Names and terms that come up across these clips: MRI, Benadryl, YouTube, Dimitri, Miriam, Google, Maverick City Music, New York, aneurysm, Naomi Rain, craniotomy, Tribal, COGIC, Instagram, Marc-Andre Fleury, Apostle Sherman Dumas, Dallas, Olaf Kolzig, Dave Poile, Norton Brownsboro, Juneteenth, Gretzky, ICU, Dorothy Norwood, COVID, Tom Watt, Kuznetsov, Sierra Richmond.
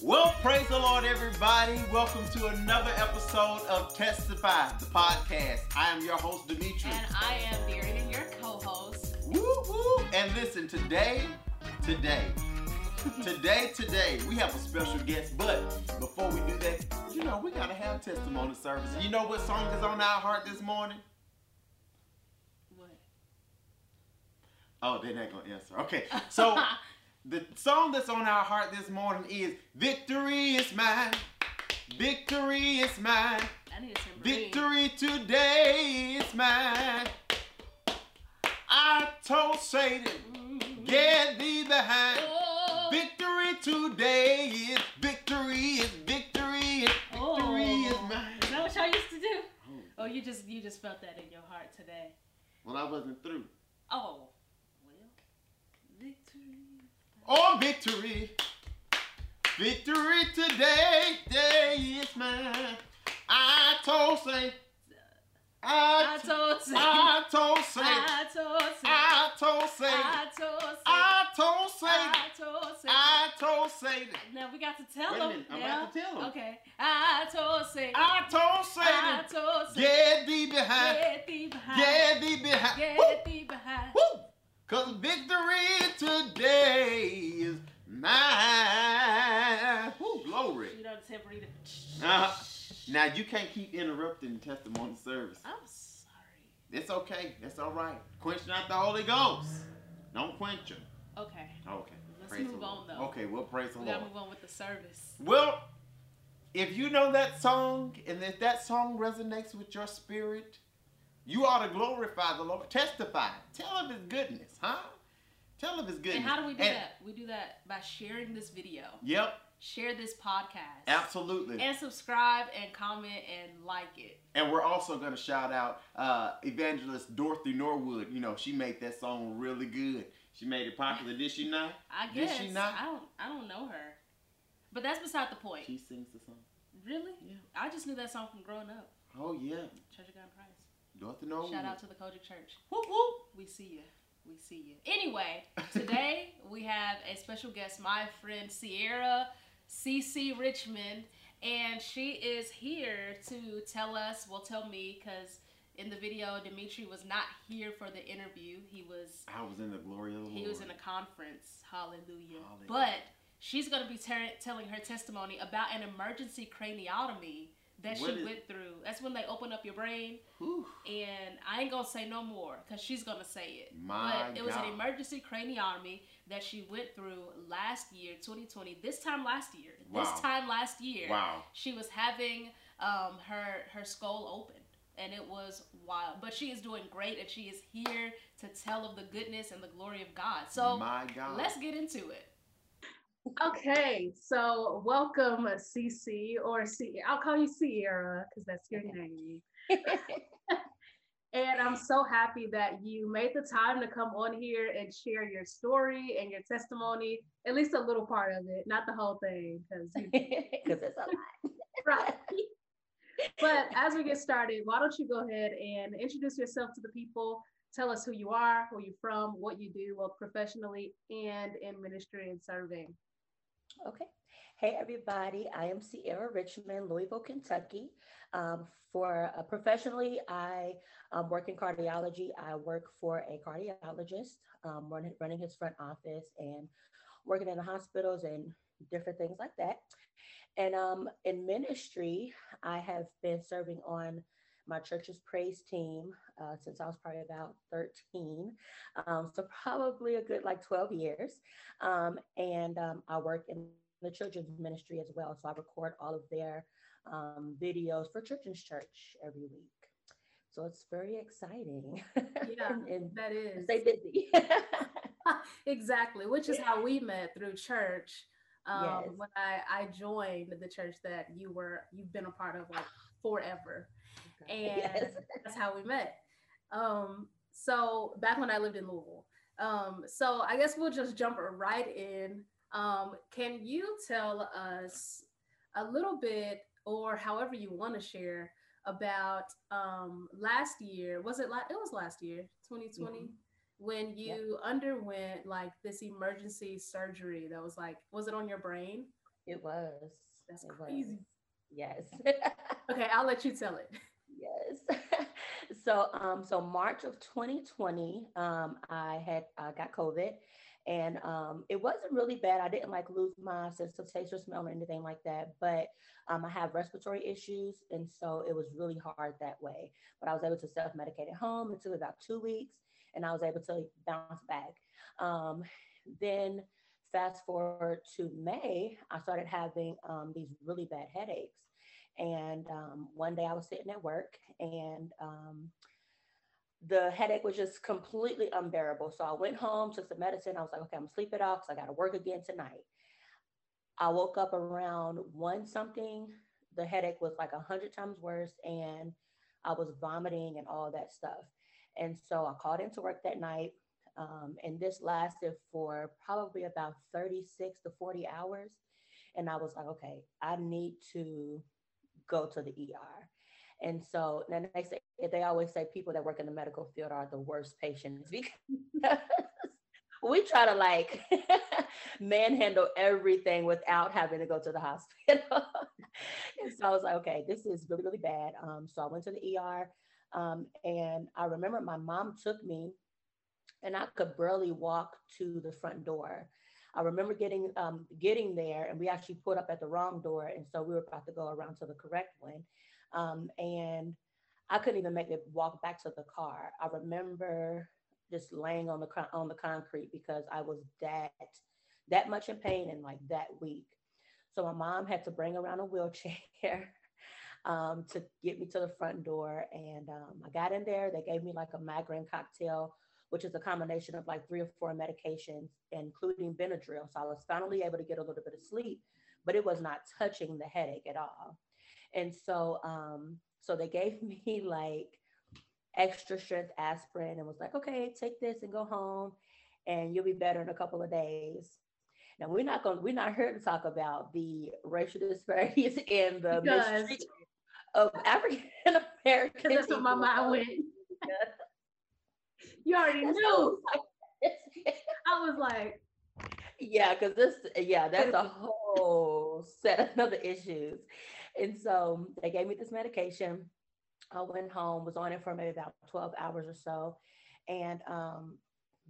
Well, praise the Lord, everybody. Welcome to another episode of Testify, the podcast. I am your host, Dimitri. And I am Miriam, your co-host. Woo-woo! And listen, today, we have a special guest. But before we do that, you know, we gotta have testimony service. You know what song is on our heart this morning? What? Oh, they're not gonna answer. Okay, so... The song that's on our heart this morning is Victory Is Mine. Victory is mine. I need some victory today is mine. I told Satan, get thee behind. Oh. Victory today is victory is mine. Is that what y'all used to do? Oh, you just felt that in your heart today. Well, I wasn't through. Oh, well, victory. Oh, victory, victory today, day is mine. I told Satan, I told Satan. Now we got to tell him. I'm about to tell him. Okay. I told Satan. Get thee behind. Get thee behind. Woo! 'Cause victory today is mine. Woo, glory. You know the temporary. Now you can't keep interrupting testimony service. I'm sorry. It's okay. That's all right. Quench not the Holy Ghost. Don't quench him. Okay. Okay. Let's move on though. Okay, well, praise the Lord. We gotta move on with the service. Well, if you know that song and if that song resonates with your spirit, you ought to glorify the Lord. Testify. Tell of his goodness, huh? Tell of his goodness. And how do we do that? We do that by sharing this video. Yep. Share this podcast. Absolutely. And subscribe and comment and like it. And we're also going to shout out evangelist Dorothy Norwood. You know, she made that song really good. She made it popular. Did she not? I guess. Did she not? I don't know her. But that's beside the point. She sings the song. Really? Yeah. I just knew that song from growing up. Oh, yeah. Church of God in Christ. Shout out to the COGIC Church. Whoop, whoop. We see you. Anyway, today we have a special guest, my friend Sierra Richmond, and she is here to tell us, well, tell me, because in the video, Dimitri was not here for the interview. I was in the glory of the Lord. He was in a conference. Hallelujah. But she's going to be telling her testimony about an emergency craniotomy that she went through. That's when they open up your brain. Whew. And I ain't gonna say no more because she's gonna say it. But it was an emergency craniotomy that she went through last year, 2020. This time last year. Wow. She was having her skull open, and it was wild. But she is doing great, and she is here to tell of the goodness and the glory of God. So let's get into it. Okay, so welcome CC, or I'll call you Sierra because that's your name. And I'm so happy that you made the time to come on here and share your story and your testimony, at least a little part of it, not the whole thing, because it's a lot. Right. But as we get started, why don't you go ahead and introduce yourself to the people. Tell us who you are, where you're from, what you do, both professionally and in ministry and serving. Okay. Hey, everybody. I am Sierra Richmond, Louisville, Kentucky. Professionally, I work in cardiology. I work for a cardiologist, running his front office and working in the hospitals and different things like that. And in ministry, I have been serving on my church's praise team since I was probably about 13, so probably a good 12 years. I work in the children's ministry as well, so I record all of their videos for Children's Church every week. So it's very exciting. Yeah, and that is. Stay busy. Exactly, which is how we met, through church. Yes. When I joined the church that you've been a part of forever. And yes. That's how we met. So back when I lived in Louisville. So I guess we'll just jump right in. Can you tell us a little bit, or however you want to share, about last year? It was last year, 2020, when you underwent this emergency surgery that was it on your brain? It was. That's it crazy. Was. Yes. Okay, I'll let you tell it. Yes. So March of 2020, I had got COVID, and it wasn't really bad. I didn't lose my sense of taste or smell or anything like that, but I have respiratory issues, and so it was really hard that way. But I was able to self-medicate at home. It took about 2 weeks, and I was able to bounce back. Then fast forward to May, I started having these really bad headaches. And one day I was sitting at work, and the headache was just completely unbearable. So I went home, took some medicine. I was like, okay, I'm gonna sleep it off because I got to work again tonight. I woke up around 1-something. The headache was 100 times worse, and I was vomiting and all that stuff. And so I called into work that night, and this lasted for probably about 36 to 40 hours. And I was like, okay, I need to go to the ER. And so then they always say people that work in the medical field are the worst patients, because we try to manhandle everything without having to go to the hospital. And so I was like, okay, this is really, really bad. So I went to the ER, and I remember my mom took me, and I could barely walk to the front door. I remember getting there, and we actually pulled up at the wrong door. And so we were about to go around to the correct one. And I couldn't even make it walk back to the car. I remember just laying on the concrete because I was that much in pain and that weak. So my mom had to bring around a wheelchair to get me to the front door. And I got in there. They gave me a migraine cocktail, which is a combination of 3 or 4 medications, including Benadryl. So I was finally able to get a little bit of sleep, but it was not touching the headache at all. And so, so they gave me extra strength aspirin and was like, okay, take this and go home and you'll be better in a couple of days. Now we're not here to talk about the racial disparities in the mistreatment of African-Americans. Because that's what my mind went. You already knew. I was like, yeah, because that's a whole set of other issues. And so they gave me this medication. I went home, was on it for maybe about 12 hours or so, and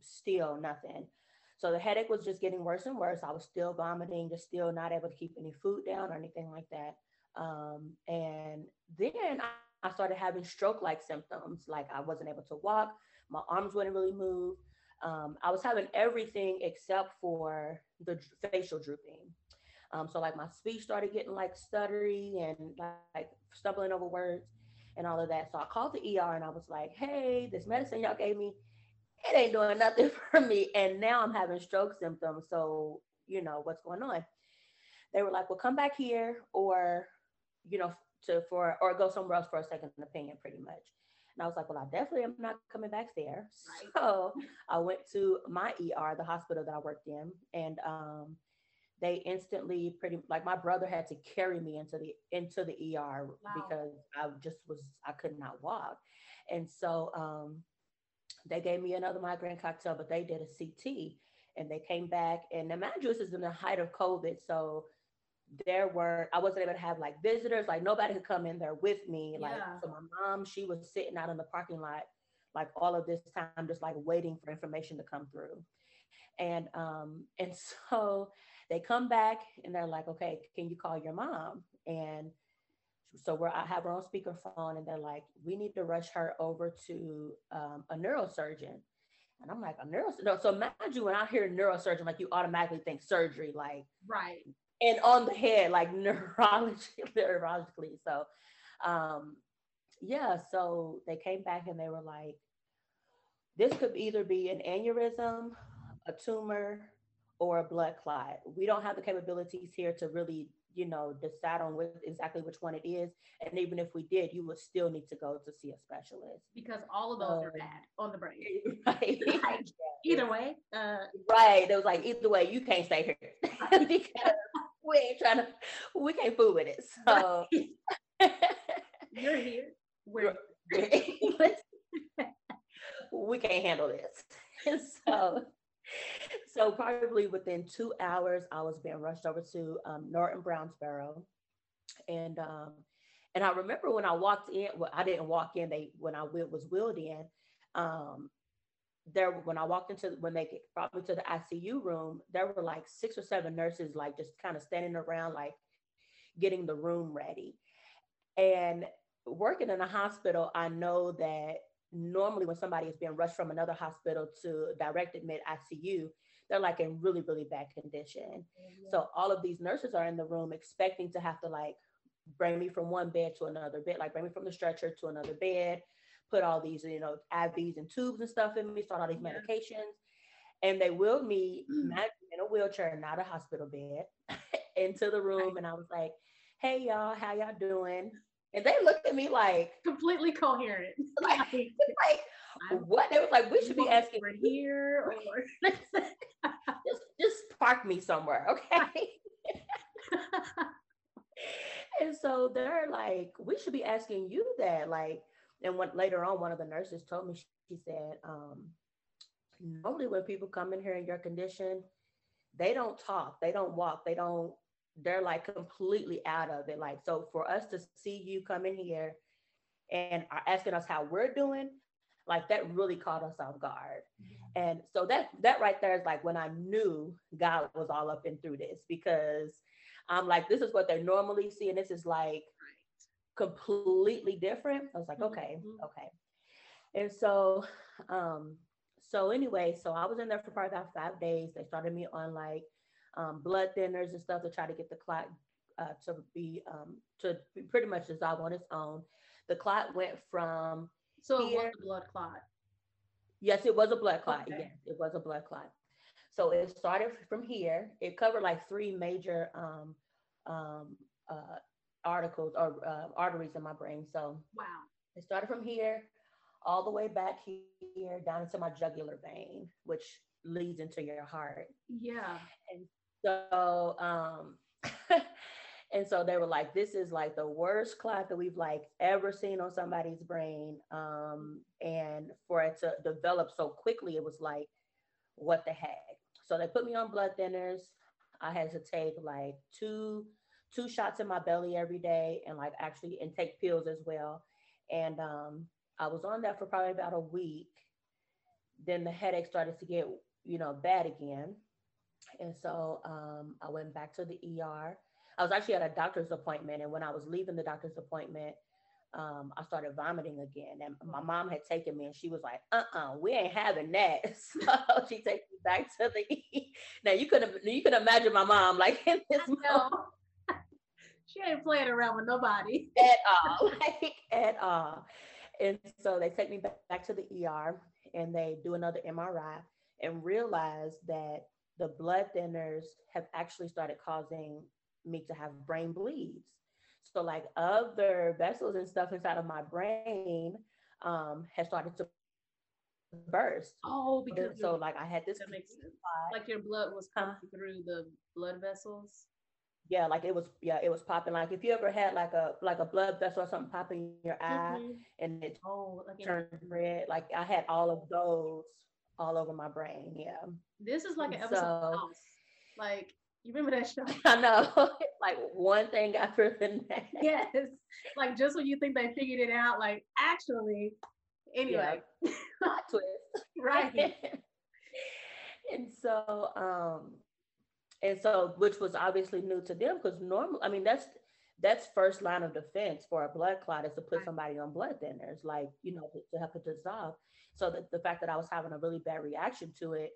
still nothing. So the headache was just getting worse and worse. I was still vomiting, just still not able to keep any food down or anything like that. And then I started having stroke-like symptoms. I wasn't able to walk. My arms wouldn't really move. I was having everything except for the facial drooping. So my speech started getting stuttery and stumbling over words and all of that. So I called the ER and I was like, hey, this medicine y'all gave me, it ain't doing nothing for me. And now I'm having stroke symptoms. So, what's going on? They were like, well, come back here or, or go somewhere else for a second opinion, pretty much. And I was like, well, I definitely am not coming back there. Right. So I went to my ER, the hospital that I worked in, and they instantly my brother had to carry me into the ER. Wow. Because I could not walk. And so they gave me another migraine cocktail, but they did a CT and they came back, and mind you, this is in the height of COVID. So I wasn't able to have visitors, nobody could come in there with me. Yeah. So my mom, she was sitting out in the parking lot, all of this time, just waiting for information to come through. And so they come back and they're like, okay, can you call your mom? And so I have her on speakerphone, and they're like, we need to rush her over to a neurosurgeon. And I'm like, a neurosurgeon? No, so mind you, when I hear neurosurgeon, you automatically think surgery, right. And on the head, neurologically. So, yeah, so they came back and they were like, this could either be an aneurysm, a tumor, or a blood clot. We don't have the capabilities here to really, decide on exactly which one it is. And even if we did, you would still need to go to see a specialist. Because all of those are bad on the brain. Right. Either way. Right. It was either way, you can't stay here. Because we ain't we can't fool with it. So you're here. We can't handle this. And so So probably within 2 hours, I was being rushed over to Norton Brownsboro. And I remember when I walked in, well, I didn't walk in, when I was wheeled in, when they brought me to the ICU room, there were like 6 or 7 nurses, like just kind of standing around, like getting the room ready. And working in a hospital, I know that normally when somebody is being rushed from another hospital to direct admit ICU, they're like in really, really bad condition. Mm-hmm. So all of these nurses are in the room expecting to have to like bring me from one bed to another bed, like bring me from the stretcher to another bed, put all these, IVs and tubes and stuff in me, start all these medications. And they wheeled me in a wheelchair, not a hospital bed, into the room. And I was like, hey y'all, how y'all doing? And they looked at me like completely coherent. Like what? They was like, we should be asking for here or just park me somewhere, okay? And so they're like, we should be asking you that. Like, and when later on, one of the nurses told me, she said, normally when people come in here in your condition, they don't talk, they don't walk, they're like completely out of it. Like, so for us to see you come in here and are asking us how we're doing, like that really caught us off guard. Mm-hmm. And so that right there is like when I knew God was all up and through this, because I'm like, this is what they normally see. And this is like completely different. I was like, okay. And so I was in there for probably about 5 days. They started me on like blood thinners and stuff to try to get the clot to pretty much dissolve on its own. The clot went from so here. It was a blood clot. Yes, it was a blood clot. Okay. Yes, it was a blood clot. So it started from here. It covered like 3 major arteries in my brain. So wow, it started from here all the way back here down into my jugular vein, which leads into your heart. Yeah. And so and so they were like, this is like the worst clot that we've like ever seen on somebody's brain, and for it to develop so quickly, it was like, what the heck? So they put me on blood thinners. I had to take like two shots in my belly every day, and like actually and take pills as well. And I was on that for probably about a week. Then the headache started to get bad again. And so I went back to the ER. I was actually at a doctor's appointment, and when I was leaving the doctor's appointment, I started vomiting again. And my mom had taken me, and she was like, we ain't having that. So she takes me back to the ER. Now you could imagine my mom like in this moment. She ain't playing around with nobody. At all. Like at all. And so they take me back to the ER, and they do another MRI and realize that the blood thinners have actually started causing me to have brain bleeds. So like other vessels and stuff inside of my brain has started to burst. Oh, because so like I had this. That makes sense. Like your blood was coming through the blood vessels. Yeah, like it was popping. Like if you ever had like a blood vessel or something popping in your eye, and it turned red. Like I had all of those all over my brain. Yeah. This is like an episode of House. Like you remember that show? I know. Like one thing after the next. Yes. Like just when you think they figured it out, like actually, anyway. Yeah. Plot twist. Right. And so which was obviously new to them, because normally, I mean, that's first line of defense for a blood clot is to put somebody on blood thinners, like, to help it dissolve. So that the fact that I was having a really bad reaction to it,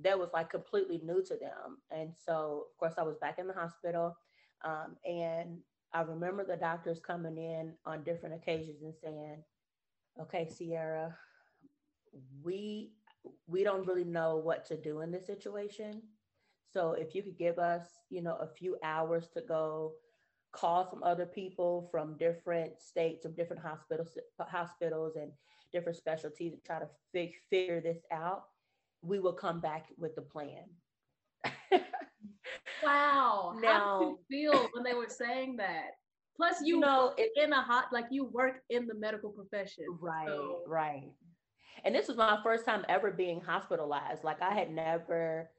that was like completely new to them. And so, of course, I was back in the hospital, and I remember the doctors coming in on different occasions and saying, okay, Sierra, we don't really know what to do in this situation. So if you could give us, a few hours to go call some other people from different states, from different hospitals and different specialties and try to figure this out, we will come back with the plan. Wow. Now, how did you feel when they were saying that? Plus, you know, work in a hot, like you work in the medical profession. Right, so. Right. And this was my first time ever being hospitalized. Like I had never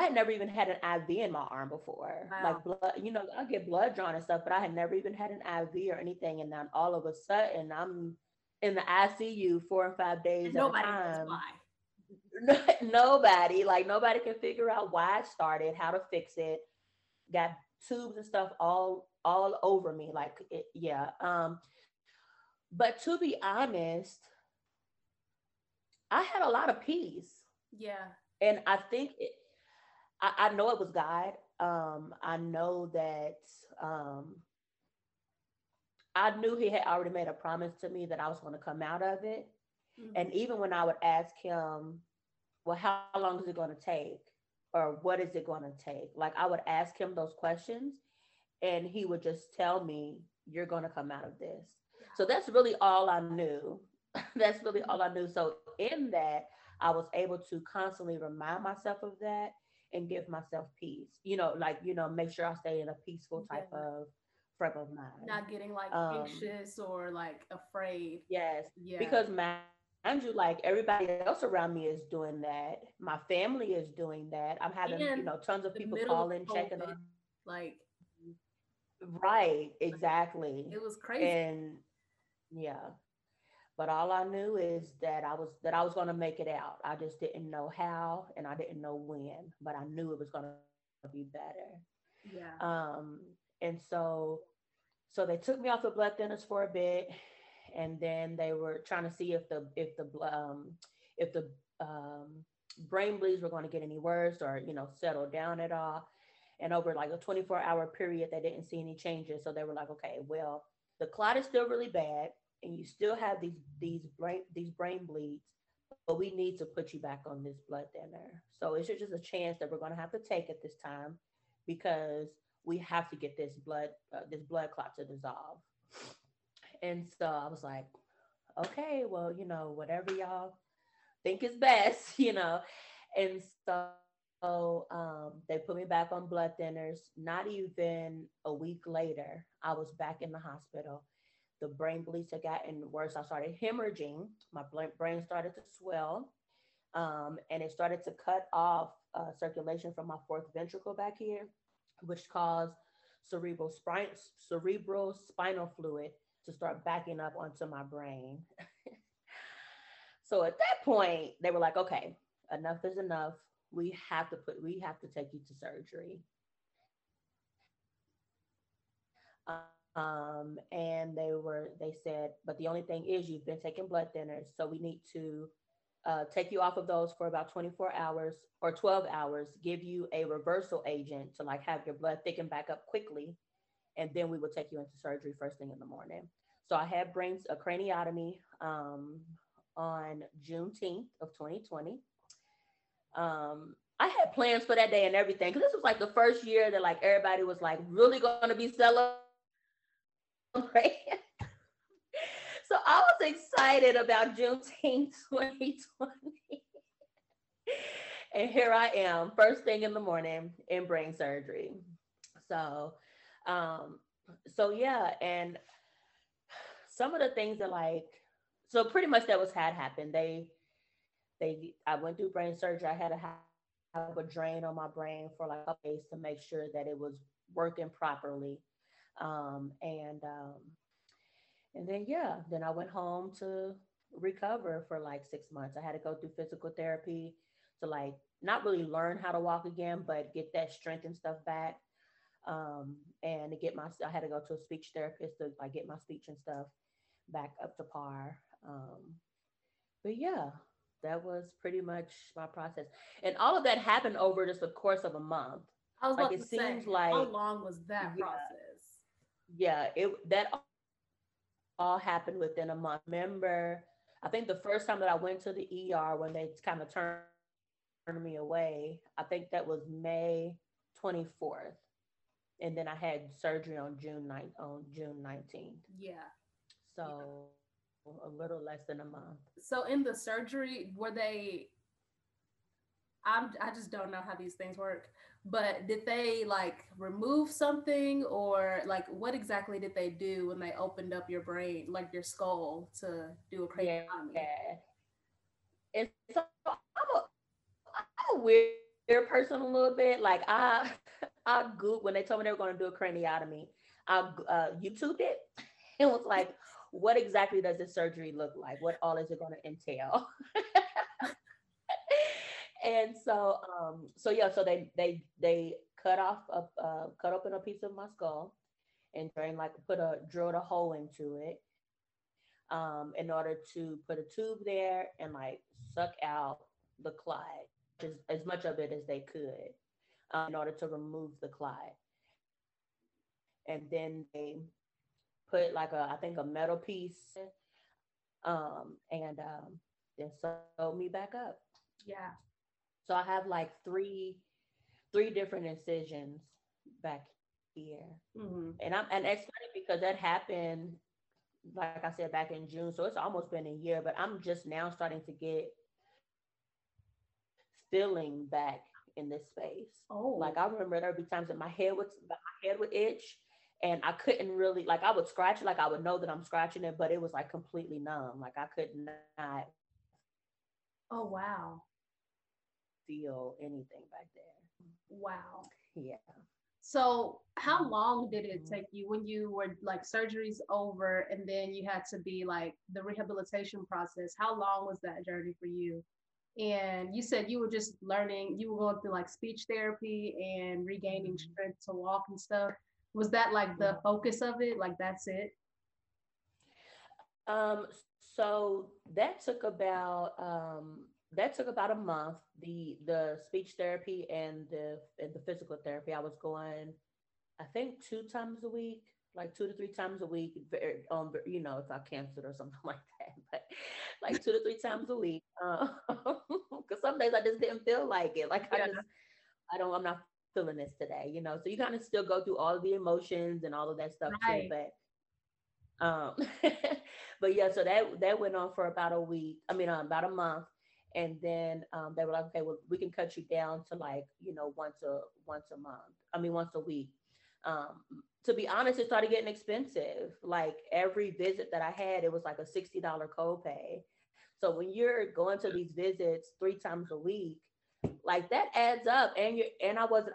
even had an IV in my arm before. Wow. Like blood, I get blood drawn and stuff, but I had never even had an IV or anything. And then all of a sudden I'm in the ICU 4 and 5 days and nobody at a time. Knows why. Nobody can figure out why it started, how to fix it. Got tubes and stuff all over me. But to be honest, I had a lot of peace. Yeah. And I think I know it was God. I know that I knew he had already made a promise to me that I was going to come out of it. Mm-hmm. And even when I would ask him, well, how long is it going to take? Or what is it going to take? Like I would ask him those questions and he would just tell me, you're going to come out of this. So that's really all I knew. So in that, I was able to constantly remind myself of that and give myself peace, make sure I stay in a peaceful type of frame of mind. Not getting anxious or afraid. Yes. Yeah. Because mind you, everybody else around me is doing that. My family is doing that. I'm having, tons of people calling, checking on. Right. Exactly. It was crazy. And yeah. But all I knew is that I was going to make it out. I just didn't know how and I didn't know when, but I knew it was going to be better. Yeah. And so they took me off the blood thinners for a bit, and then they were trying to see if the brain bleeds were going to get any worse or settle down at all. And over a 24-hour period, they didn't see any changes. So they were like, okay, well, the clot is still really bad, and you still have these brain bleeds, but we need to put you back on this blood thinner. So it's just a chance that we're going to have to take at this time, because we have to get this blood clot to dissolve. And so I was like, okay, well, whatever y'all think is best, And so they put me back on blood thinners. Not even a week later, I was back in the hospital. The brain bleeds had gotten worse. I started hemorrhaging. My brain started to swell, and it started to cut off circulation from my fourth ventricle back here, which caused cerebral spinal fluid to start backing up onto my brain. So at that point, they were like, okay, enough is enough. We have to take you to surgery. And they said, but the only thing is you've been taking blood thinners, so we need to take you off of those for about 24 hours or 12 hours, give you a reversal agent to have your blood thicken back up quickly. And then we will take you into surgery first thing in the morning. So I had a craniotomy on Juneteenth of 2020. I had plans for that day and everything, because this was the first year that everybody was really going to be celebrating. So I was excited about Juneteenth 2020. And here I am, first thing in the morning in brain surgery. So yeah, and some of the things that so pretty much that was had happened. I went through brain surgery. I had to have a drain on my brain for a couple days to make sure that it was working properly. Then I went home to recover for 6 months. I had to go through physical therapy to not really learn how to walk again, but get that strength and stuff back. And I had to go to a speech therapist to get my speech and stuff back up to par. But yeah, that was pretty much my process. And all of that happened over just the course of a month. I was how long was that process? Yeah, that all happened within a month. Remember, I think the first time that I went to the ER when they kind of turned me away, I think that was May 24th. And then I had surgery on June 19th. Yeah. So a little less than a month. So in the surgery, were they, I just don't know how these things work, but did they remove something, or what exactly did they do when they opened up your brain, your skull, to do a craniotomy? Yeah. And so I'm a weird person a little bit. Like I Googled, when they told me they were going to do a craniotomy, I YouTubed it and was like, what exactly does this surgery look like? What all is it going to entail? And so, so they cut open a piece of my skull and drilled a hole into it, in order to put a tube there and like suck out the clot, as much of it as they could, in order to remove the clot. And then they put a metal piece, and then sewed me back up. Yeah. So I have three different incisions back here. Mm-hmm. And it's funny because that happened, like I said, back in June. So it's almost been a year, but I'm just now starting to get feeling back in this space. Oh. I remember there'd be times that my head would itch and I couldn't really, I would scratch it, I would know that I'm scratching it, but it was completely numb. I could not. Oh, wow. Feel anything back there. Wow. Yeah. So how long did it take you when you were surgeries over and then you had to be the rehabilitation process? How long was that journey for you? And you said you were just learning, you were going through speech therapy and regaining strength to walk and stuff. Was that the focus of it? That's it? So that took about a month. The speech therapy and the physical therapy. I was going, I think 2 to 3 times a week. If I canceled or something like that, but 2 to 3 times a week. Because some days I just didn't feel like it. I'm not feeling this today. So you kind of still go through all of the emotions and all of that stuff too, but. But yeah, so that went on for about a week. About a month, and then they were like, okay, well, we can cut you down to once a week. To be honest, it started getting expensive. Every visit that I had, it was a $60 copay. So when you're going to these visits 3 times a week, that adds up. And I wasn't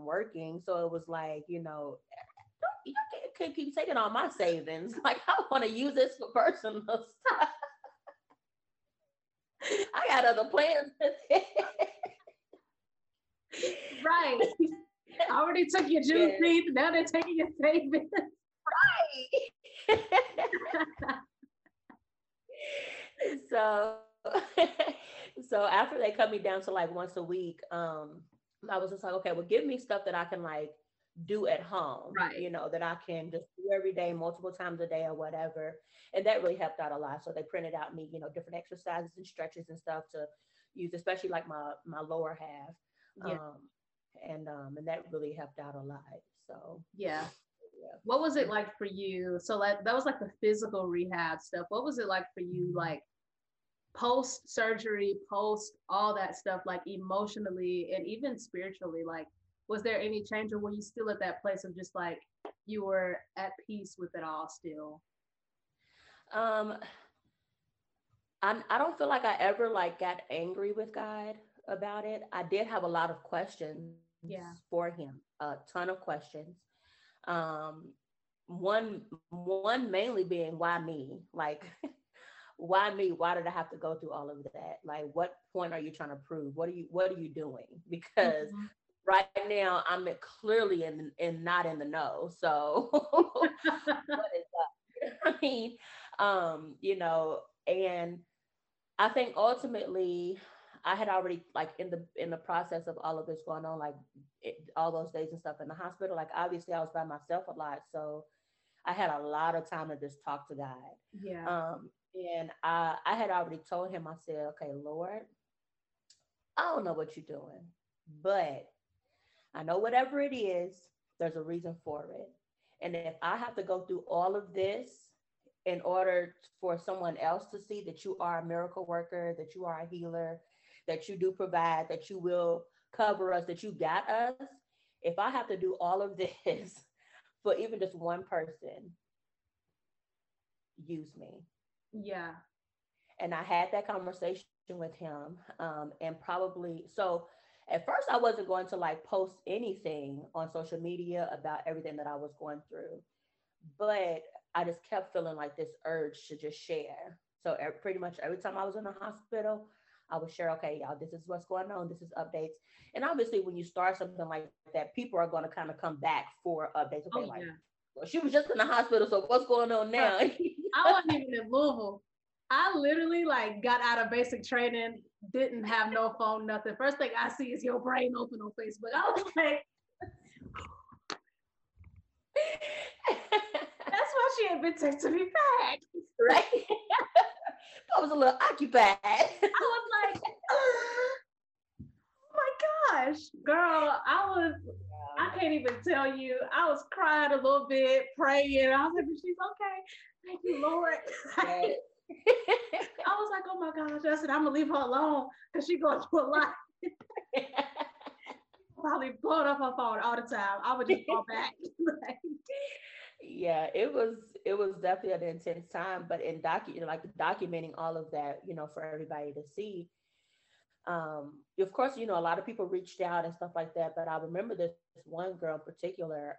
working, so it was you keep taking all my savings. I want to use this for personal stuff. I got other plans. Right. I already took your June fees. Now they're taking your savings. Right. So after they cut me down to once a week, I was just okay, well, give me stuff that I can do at home, right? That I can just do every day, multiple times a day or whatever. And that really helped out a lot. So they printed out me, different exercises and stretches and stuff to use, especially my lower half. Yeah. And that really helped out a lot. So yeah. What was it like for you? So that was the physical rehab stuff. What was it like for you, post surgery, post all that stuff, emotionally and even spiritually? Was there any change, or were you still at that place of just you were at peace with it all still? I don't feel I ever got angry with God about it. I did have a lot of questions for him, a ton of questions. One mainly being, why me? Why me? Why did I have to go through all of that? What point are you trying to prove? What are you doing? Because right now, I'm clearly not in the know. So what is up? And I think ultimately, I had already in the process of all of this going on, all those days and stuff in the hospital. Obviously, I was by myself a lot, so I had a lot of time to just talk to God. Yeah. And I had already told him. I said, okay, Lord, I don't know what you're doing, but I know whatever it is, there's a reason for it. And if I have to go through all of this in order for someone else to see that you are a miracle worker, that you are a healer, that you do provide, that you will cover us, that you got us. If I have to do all of this for even just one person, use me. Yeah. And I had that conversation with him. And probably, so at first I wasn't going to like post anything on social media about everything that I was going through, but I just kept feeling like this urge to just share. So pretty much every time I was in the hospital, I would share, okay, y'all, this is what's going on. This is updates. And obviously when you start something like that, people are going to kind of come back for updates. Okay, oh, yeah. Like, well, she was just in the hospital, so what's going on now? I wasn't even in Louisville. I literally like got out of basic training, didn't have no phone, nothing. First thing I see is your brain open on Facebook. I was like, that's why she had been texting me back. Right? I was a little occupied. I was like, oh my gosh, girl, I can't even tell you. I was crying a little bit, praying. I was like, she's okay. Thank you, Lord. Yes. I was like, oh my gosh. I said, I'm gonna leave her alone because she goes through a lot. Probably blowing up her phone all the time. I would just call back. Yeah, it was definitely an intense time, but in documenting all of that, you know, for everybody to see. Of course, you know, a lot of people reached out and stuff like that, but I remember this one girl in particular,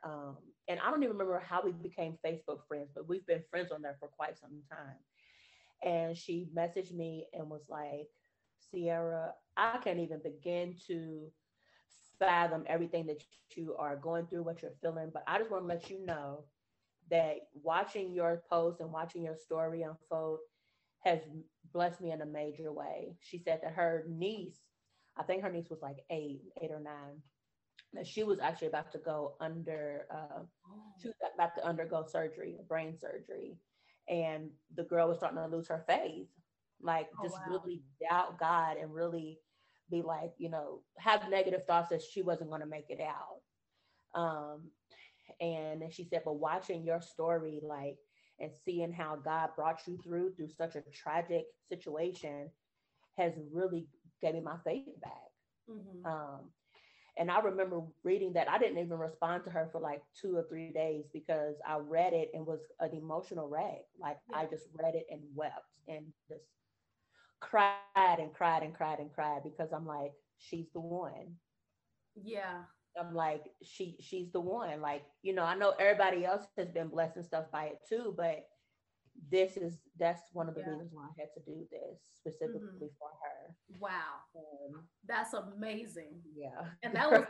and I don't even remember how we became Facebook friends, but we've been friends on there for quite some time. And she messaged me and was like, Sierra, I can't even begin to fathom everything that you are going through, what you're feeling, but I just want to let you know that watching your post and watching your story unfold has blessed me in a major way. She said that her niece, I think her niece was like eight or nine, that she was actually about to undergo surgery, brain surgery. And the girl was starting to lose her faith, like really doubt God and really be like, you know, have negative thoughts that she wasn't going to make it out. And she said, but watching your story, like, and seeing how God brought you through such a tragic situation has really gave me my faith back. Mm-hmm. And I remember reading that. I didn't even respond to her for like 2 or 3 days because I read it and was an emotional wreck. Like, yeah. I just read it and wept and just cried because I'm like, she's the one. Yeah. I'm like, she's the one. Like, you know, I know everybody else has been blessed and stuff by it too, but that's one of the reasons why I had to do this specifically for her. Wow. That's amazing. Yeah. And that was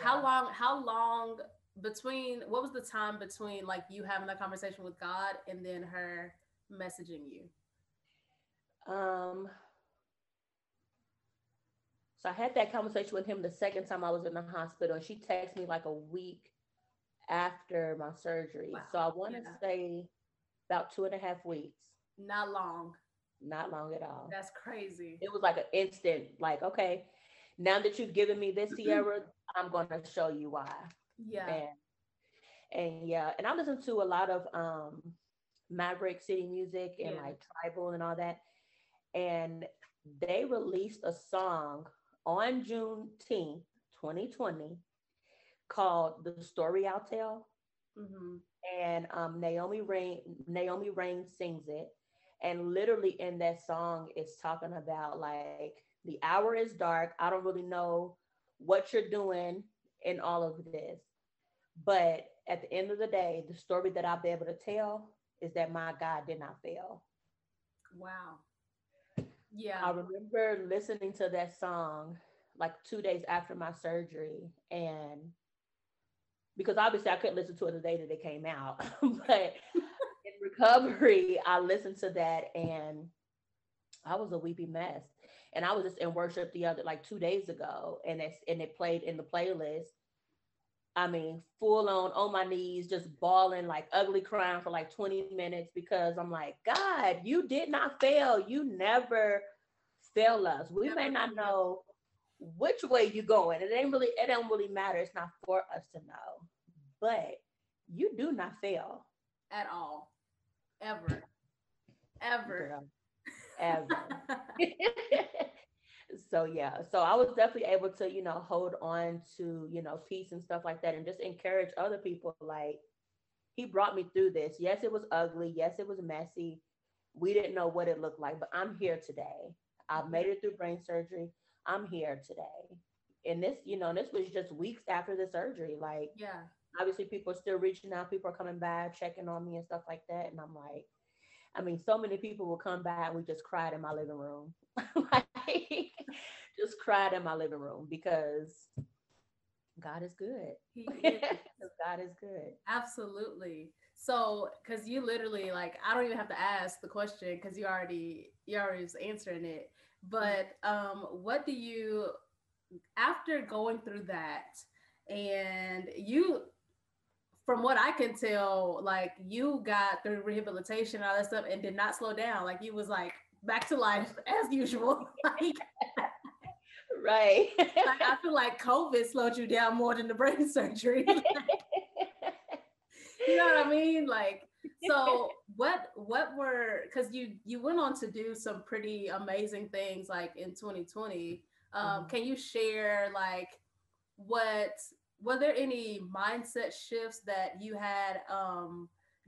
how long between, what was the time between like you having that conversation with God and then her messaging you? So I had that conversation with him the second time I was in the hospital, and she texted me like a week after my surgery. Wow. So I want to say about 2.5 weeks. Not long. Not long at all. That's crazy. It was like an instant, like, okay, now that you've given me this, Sierra, I'm going to show you why. Yeah. And I listen to a lot of Maverick City Music and like Tribal and all that. And they released a song on Juneteenth, 2020, called "The Story I'll Tell," and Naomi Rain sings it. And literally in that song, it's talking about like the hour is dark. I don't really know what you're doing in all of this, but at the end of the day, the story that I'll be able to tell is that my God did not fail. Wow. Yeah, I remember listening to that song like 2 days after my surgery, and because obviously I couldn't listen to it the day that it came out, but in recovery, I listened to that and I was a weepy mess. And I was just in worship like 2 days ago, and it played in the playlist. I mean, full on my knees, just bawling, like ugly crying for like 20 minutes because I'm like, God, you did not fail. You never fail us. We may not know which way you're going. It don't really matter. It's not for us to know, but you do not fail. At all. Ever. Girl, ever. So, yeah. So I was definitely able to, you know, hold on to, you know, peace and stuff like that, and just encourage other people. Like, he brought me through this. Yes, it was ugly. Yes, it was messy. We didn't know what it looked like, but I'm here today. I've made it through brain surgery. I'm here today. And this, you know, this was just weeks after the surgery. Like, yeah, obviously people are still reaching out. People are coming by, checking on me and stuff like that. And I'm like, I mean, so many people will come by and we just cried in my living room. Like, just cried in my living room because God is good. He is. God is good. Absolutely. So, because you literally, like, I don't even have to ask the question because you already was answering it. But what do you, after going through that, and you, from what I can tell, like, you got through rehabilitation and all that stuff and did not slow down. Like, you was like back to life as usual. Like, right. Like, I feel like COVID slowed you down more than the brain surgery. You know what I mean? Like, so what were, because you went on to do some pretty amazing things, like, in 2020. Can you share, like, what, were there any mindset shifts that you had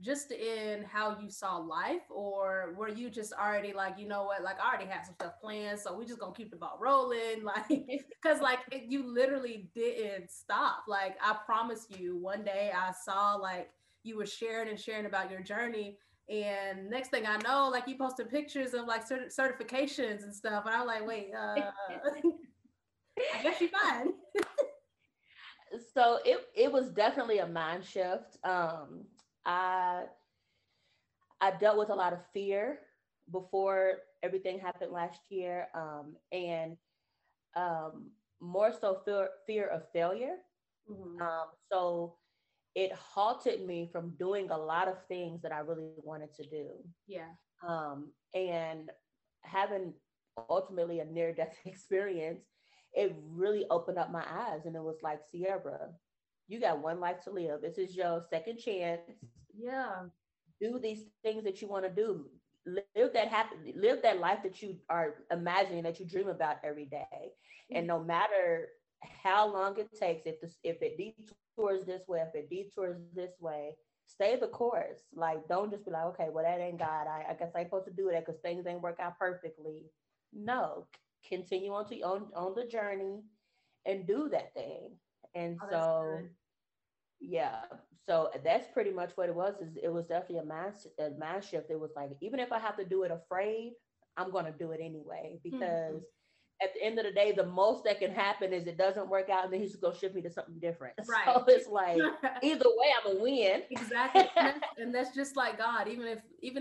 just in how you saw life? Or were you just already like, you know what, like, I already had some stuff planned, so we just gonna keep the ball rolling? Like, because like you literally didn't stop. Like, I promise you, one day I saw, like, you were sharing and sharing about your journey, and next thing I know, like, you posted pictures of like certifications and stuff, and I'm like, wait, I guess you're fine. So it was definitely a mind shift. I dealt with a lot of fear before everything happened last year, and more so fear of failure. Mm-hmm. So it halted me from doing a lot of things that I really wanted to do. Yeah. And having ultimately a near-death experience, it really opened up my eyes, and it was like, Sierra, you got one life to live. This is your second chance. Yeah. Do these things that you want to do. Live that life that you are imagining, that you dream about every day. Mm-hmm. And no matter how long it takes, if it detours this way, if it detours this way, stay the course. Like, don't just be like, okay, well, that ain't God. I guess I ain't supposed to do that because things ain't work out perfectly. No. Continue on to on the journey and do that thing. And so that's pretty much what it was. Is it was definitely a mind shift. It was like, even if I have to do it afraid, I'm going to do it anyway, because mm-hmm. at the end of the day, the most that can happen is it doesn't work out and then he's going to shift me to something different. Right. So it's like, either way, I'm a win. Exactly. And that's just like God. Even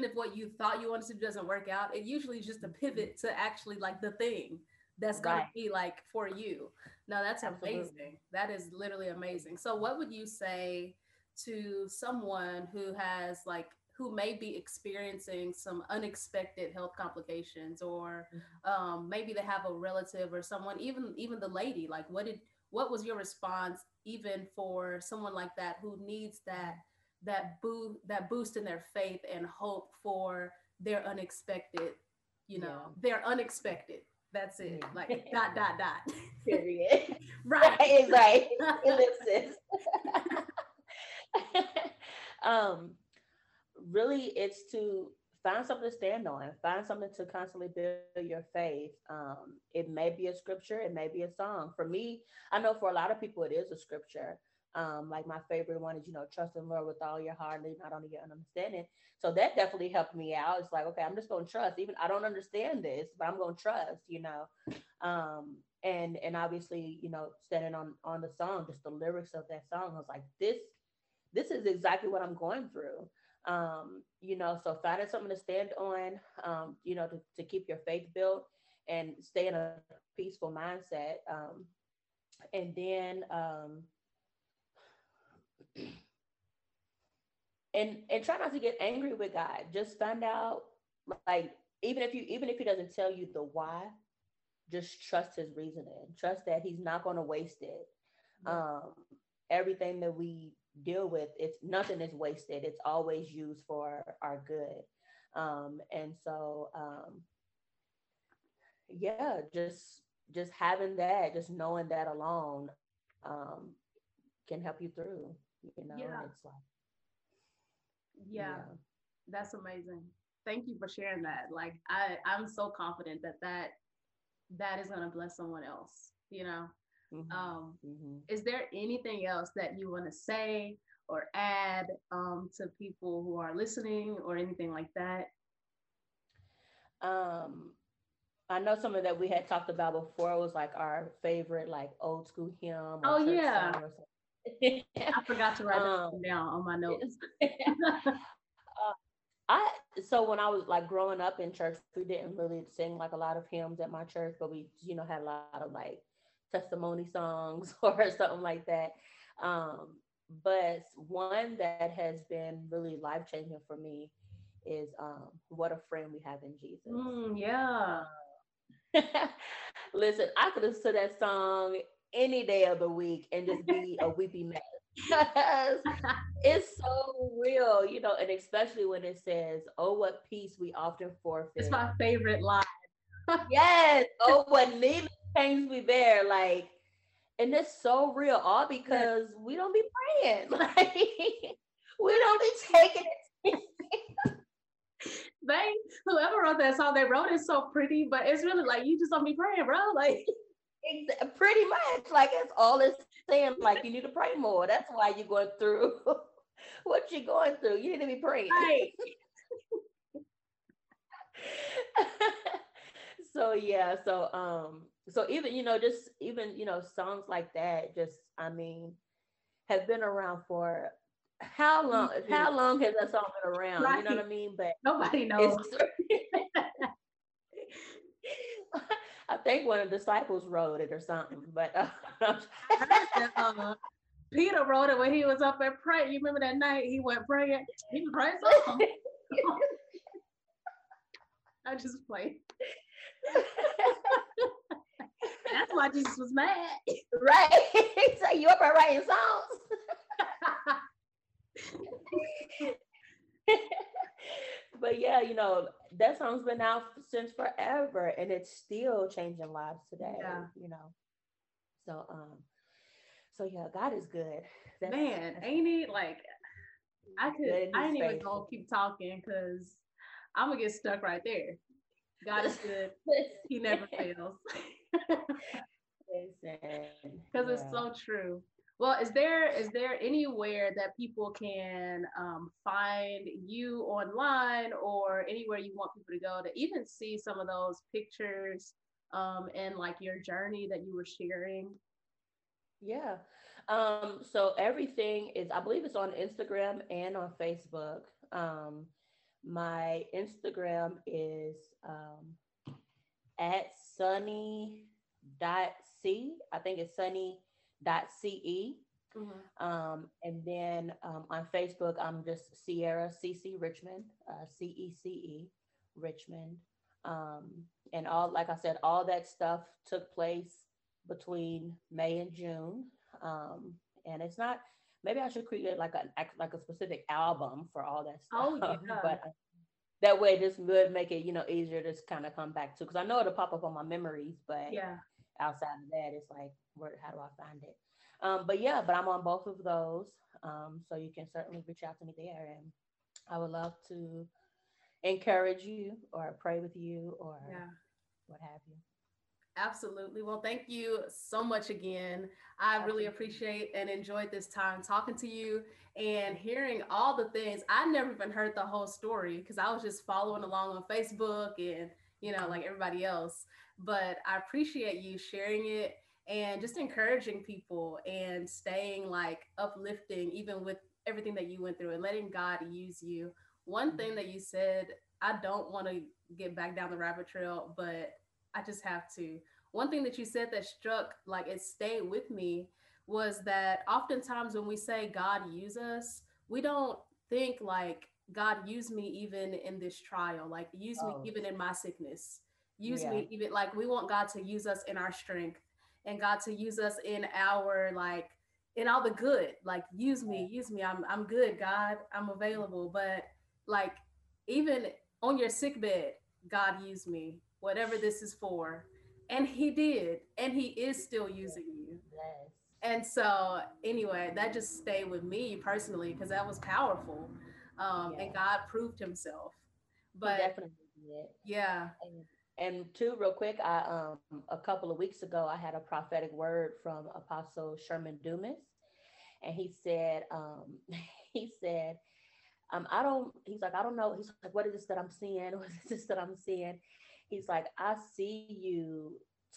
if what you thought you wanted to do doesn't work out, it usually is just a pivot to actually, like, the thing that's going to be, like, for you. No, that's amazing. Absolutely. That is literally amazing. So what would you say to someone who has, like, who may be experiencing some unexpected health complications, or maybe they have a relative or someone, even the lady, like, what was your response even for someone like that who needs that boost in their faith and hope for their unexpected, their unexpected. That's it. Like, dot, dot, dot. Period. Right. Right. Ellipsis. Really, it's to find something to stand on, find something to constantly build your faith. It may be a scripture, it may be a song. For me, I know for a lot of people, it is a scripture. Like, my favorite one is, trust in the Lord with all your heart, lean not on your understanding. So that definitely helped me out. It's like, okay, I'm just going to trust. Even I don't understand this, but I'm going to trust, and obviously, standing on the song, just the lyrics of that song, I was like, this is exactly what I'm going through. So finding something to stand on, to keep your faith built and stay in a peaceful mindset. And try not to get angry with God. Just find out, like, even if he doesn't tell you the why, just trust his reasoning. Trust that he's not going to waste it. Everything that we deal with, nothing is wasted. It's always used for our good. Just having that, just knowing that alone, can help you through. It's like, yeah, that's amazing. Thank you for sharing that. Like, I'm so confident that that is going to bless someone else, you know? Mm-hmm. Is there anything else that you want to say or add to people who are listening or anything like that? I know something that we had talked about before was like our favorite, like old school hymn. Oh yeah. I forgot to write that down on my notes. So when I was like growing up in church, we didn't really sing like a lot of hymns at my church, but we, you know, had a lot of like testimony songs or something like that. But one that has been really life-changing for me is what a friend we have in Jesus. Yeah. Listen, I could have stood that song any day of the week and just be a weepy mess. It's so real, you know, and especially when it says, "Oh, what peace we often forfeit." It's my favorite line. Yes. Oh, what needless pains we bear. Like, and it's so real, all because we don't be praying. Like, we don't be taking it. Whoever wrote that song, they wrote it so pretty, but it's really like, you just don't be praying, bro. Like, pretty much, like, it's all it's saying, like, you need to pray more. That's why you're going through what you're going through. You need to be praying. Right. So yeah, so even, you know, just even, you know, songs like that, just, I mean, have been around for how long? Mm-hmm. How long has that song been around? Right. You know what I mean? But nobody knows. I think one of the disciples wrote it or something, but Peter wrote it when he was up at prayer. You remember that night he went praying? He was praying something. I just played. That's why Jesus was mad. Right. So you up there writing songs. But yeah, you know, that song's been out since forever and it's still changing lives today. Yeah. You know. So so yeah, God is good. That's, man, ain't he? Like, I ain't even gonna keep talking because I'm gonna get stuck right there. God is good. He never fails. Listen, because it's so true. Well, is there anywhere that people can find you online or anywhere you want people to go to even see some of those pictures and like your journey that you were sharing? Yeah. So everything is, I believe it's on Instagram and on Facebook. My Instagram is at sunny.c. I think it's sunny.ce. Mm-hmm. And then on Facebook, I'm just Sierra CC Richmond, CECE Richmond. And all, like I said, all that stuff took place between May and June. And it's not, maybe I should create like a specific album for all that stuff. Oh, yeah. But that way this would make it, you know, easier to kind of come back to, because I know it'll pop up on my memories, but yeah. Outside of that, it's like, where, how do I find it? But I'm on both of those. So you can certainly reach out to me there. And I would love to encourage you or pray with you or what have you. Absolutely. Well, thank you so much again. I really appreciate and enjoyed this time talking to you and hearing all the things. I never even heard the whole story because I was just following along on Facebook and, you know, like everybody else. But I appreciate you sharing it and just encouraging people and staying like uplifting, even with everything that you went through and letting God use you. One thing that you said, I don't want to get back down the rabbit trail, but I just have to. One thing that you said that struck, like it stayed with me, was that oftentimes when we say God use us, we don't think like God use me even in this trial, like use me even in my sickness, use me even, like we want God to use us in our strength and God to use us in our, like in all the good, like use me, I'm good, God, I'm available. But like even on your sickbed, God used me, whatever this is for. And he did, and he is still using you. Yes. And so anyway, that just stayed with me personally, because that was powerful. And God proved himself. But he definitely did. Yeah. And And two, real quick, a couple of weeks ago, I had a prophetic word from Apostle Sherman Dumas. And he said, he's like, I don't know. He's like, what is this that I'm seeing? What is this that I'm seeing? He's like, I see you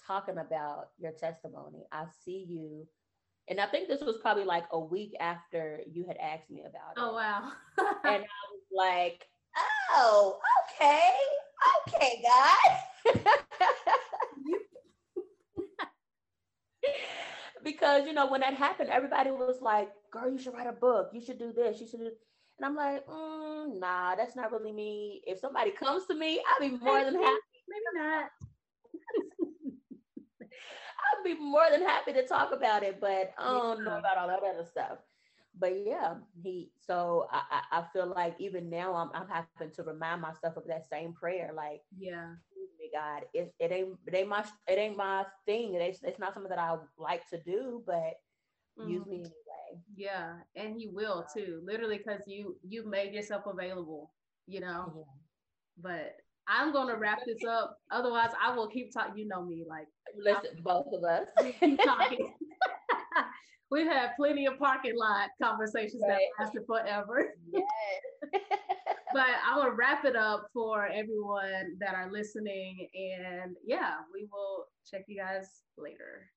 talking about your testimony. I see you. And I think this was probably like a week after you had asked me about it. Oh, wow. And I was like, oh, okay. Okay, God. Because, you know, when that happened, everybody was like, girl, you should write a book. You should do this. You should do this. And I'm like, nah, that's not really me. If somebody comes to me, I'll be more than happy. Maybe not. I'll be more than happy to talk about it, but I don't know about all that other stuff. But yeah, so I feel like even now I'm having to remind myself of that same prayer. Like, yeah, God, it ain't my thing. It's not something that I like to do, but use me anyway. Yeah, and He will too, literally, because you made yourself available, you know. Yeah. But I'm gonna wrap this up, otherwise I will keep talking. You know me, like listen, both of us. Keep talking. We've had plenty of parking lot conversations that lasted forever. Yes. But I will wrap it up for everyone that are listening. And yeah, we will check you guys later.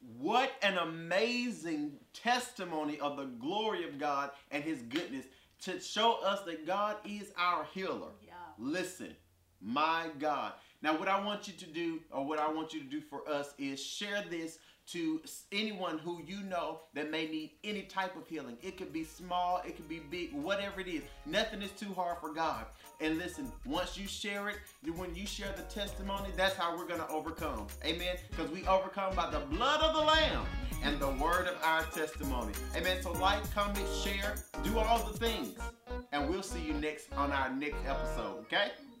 What an amazing testimony of the glory of God and His goodness to show us that God is our healer. Yeah. Listen, my God. Now, what I want you to do, or what I want you to do for us, is share this to anyone who you know that may need any type of healing. It could be small, it could be big, whatever it is. Nothing is too hard for God. And listen, once you share it, when you share the testimony, that's how we're gonna overcome. Amen? Because we overcome by the blood of the Lamb and the word of our testimony. Amen? So like, comment, share, do all the things. And we'll see you next on our next episode, okay?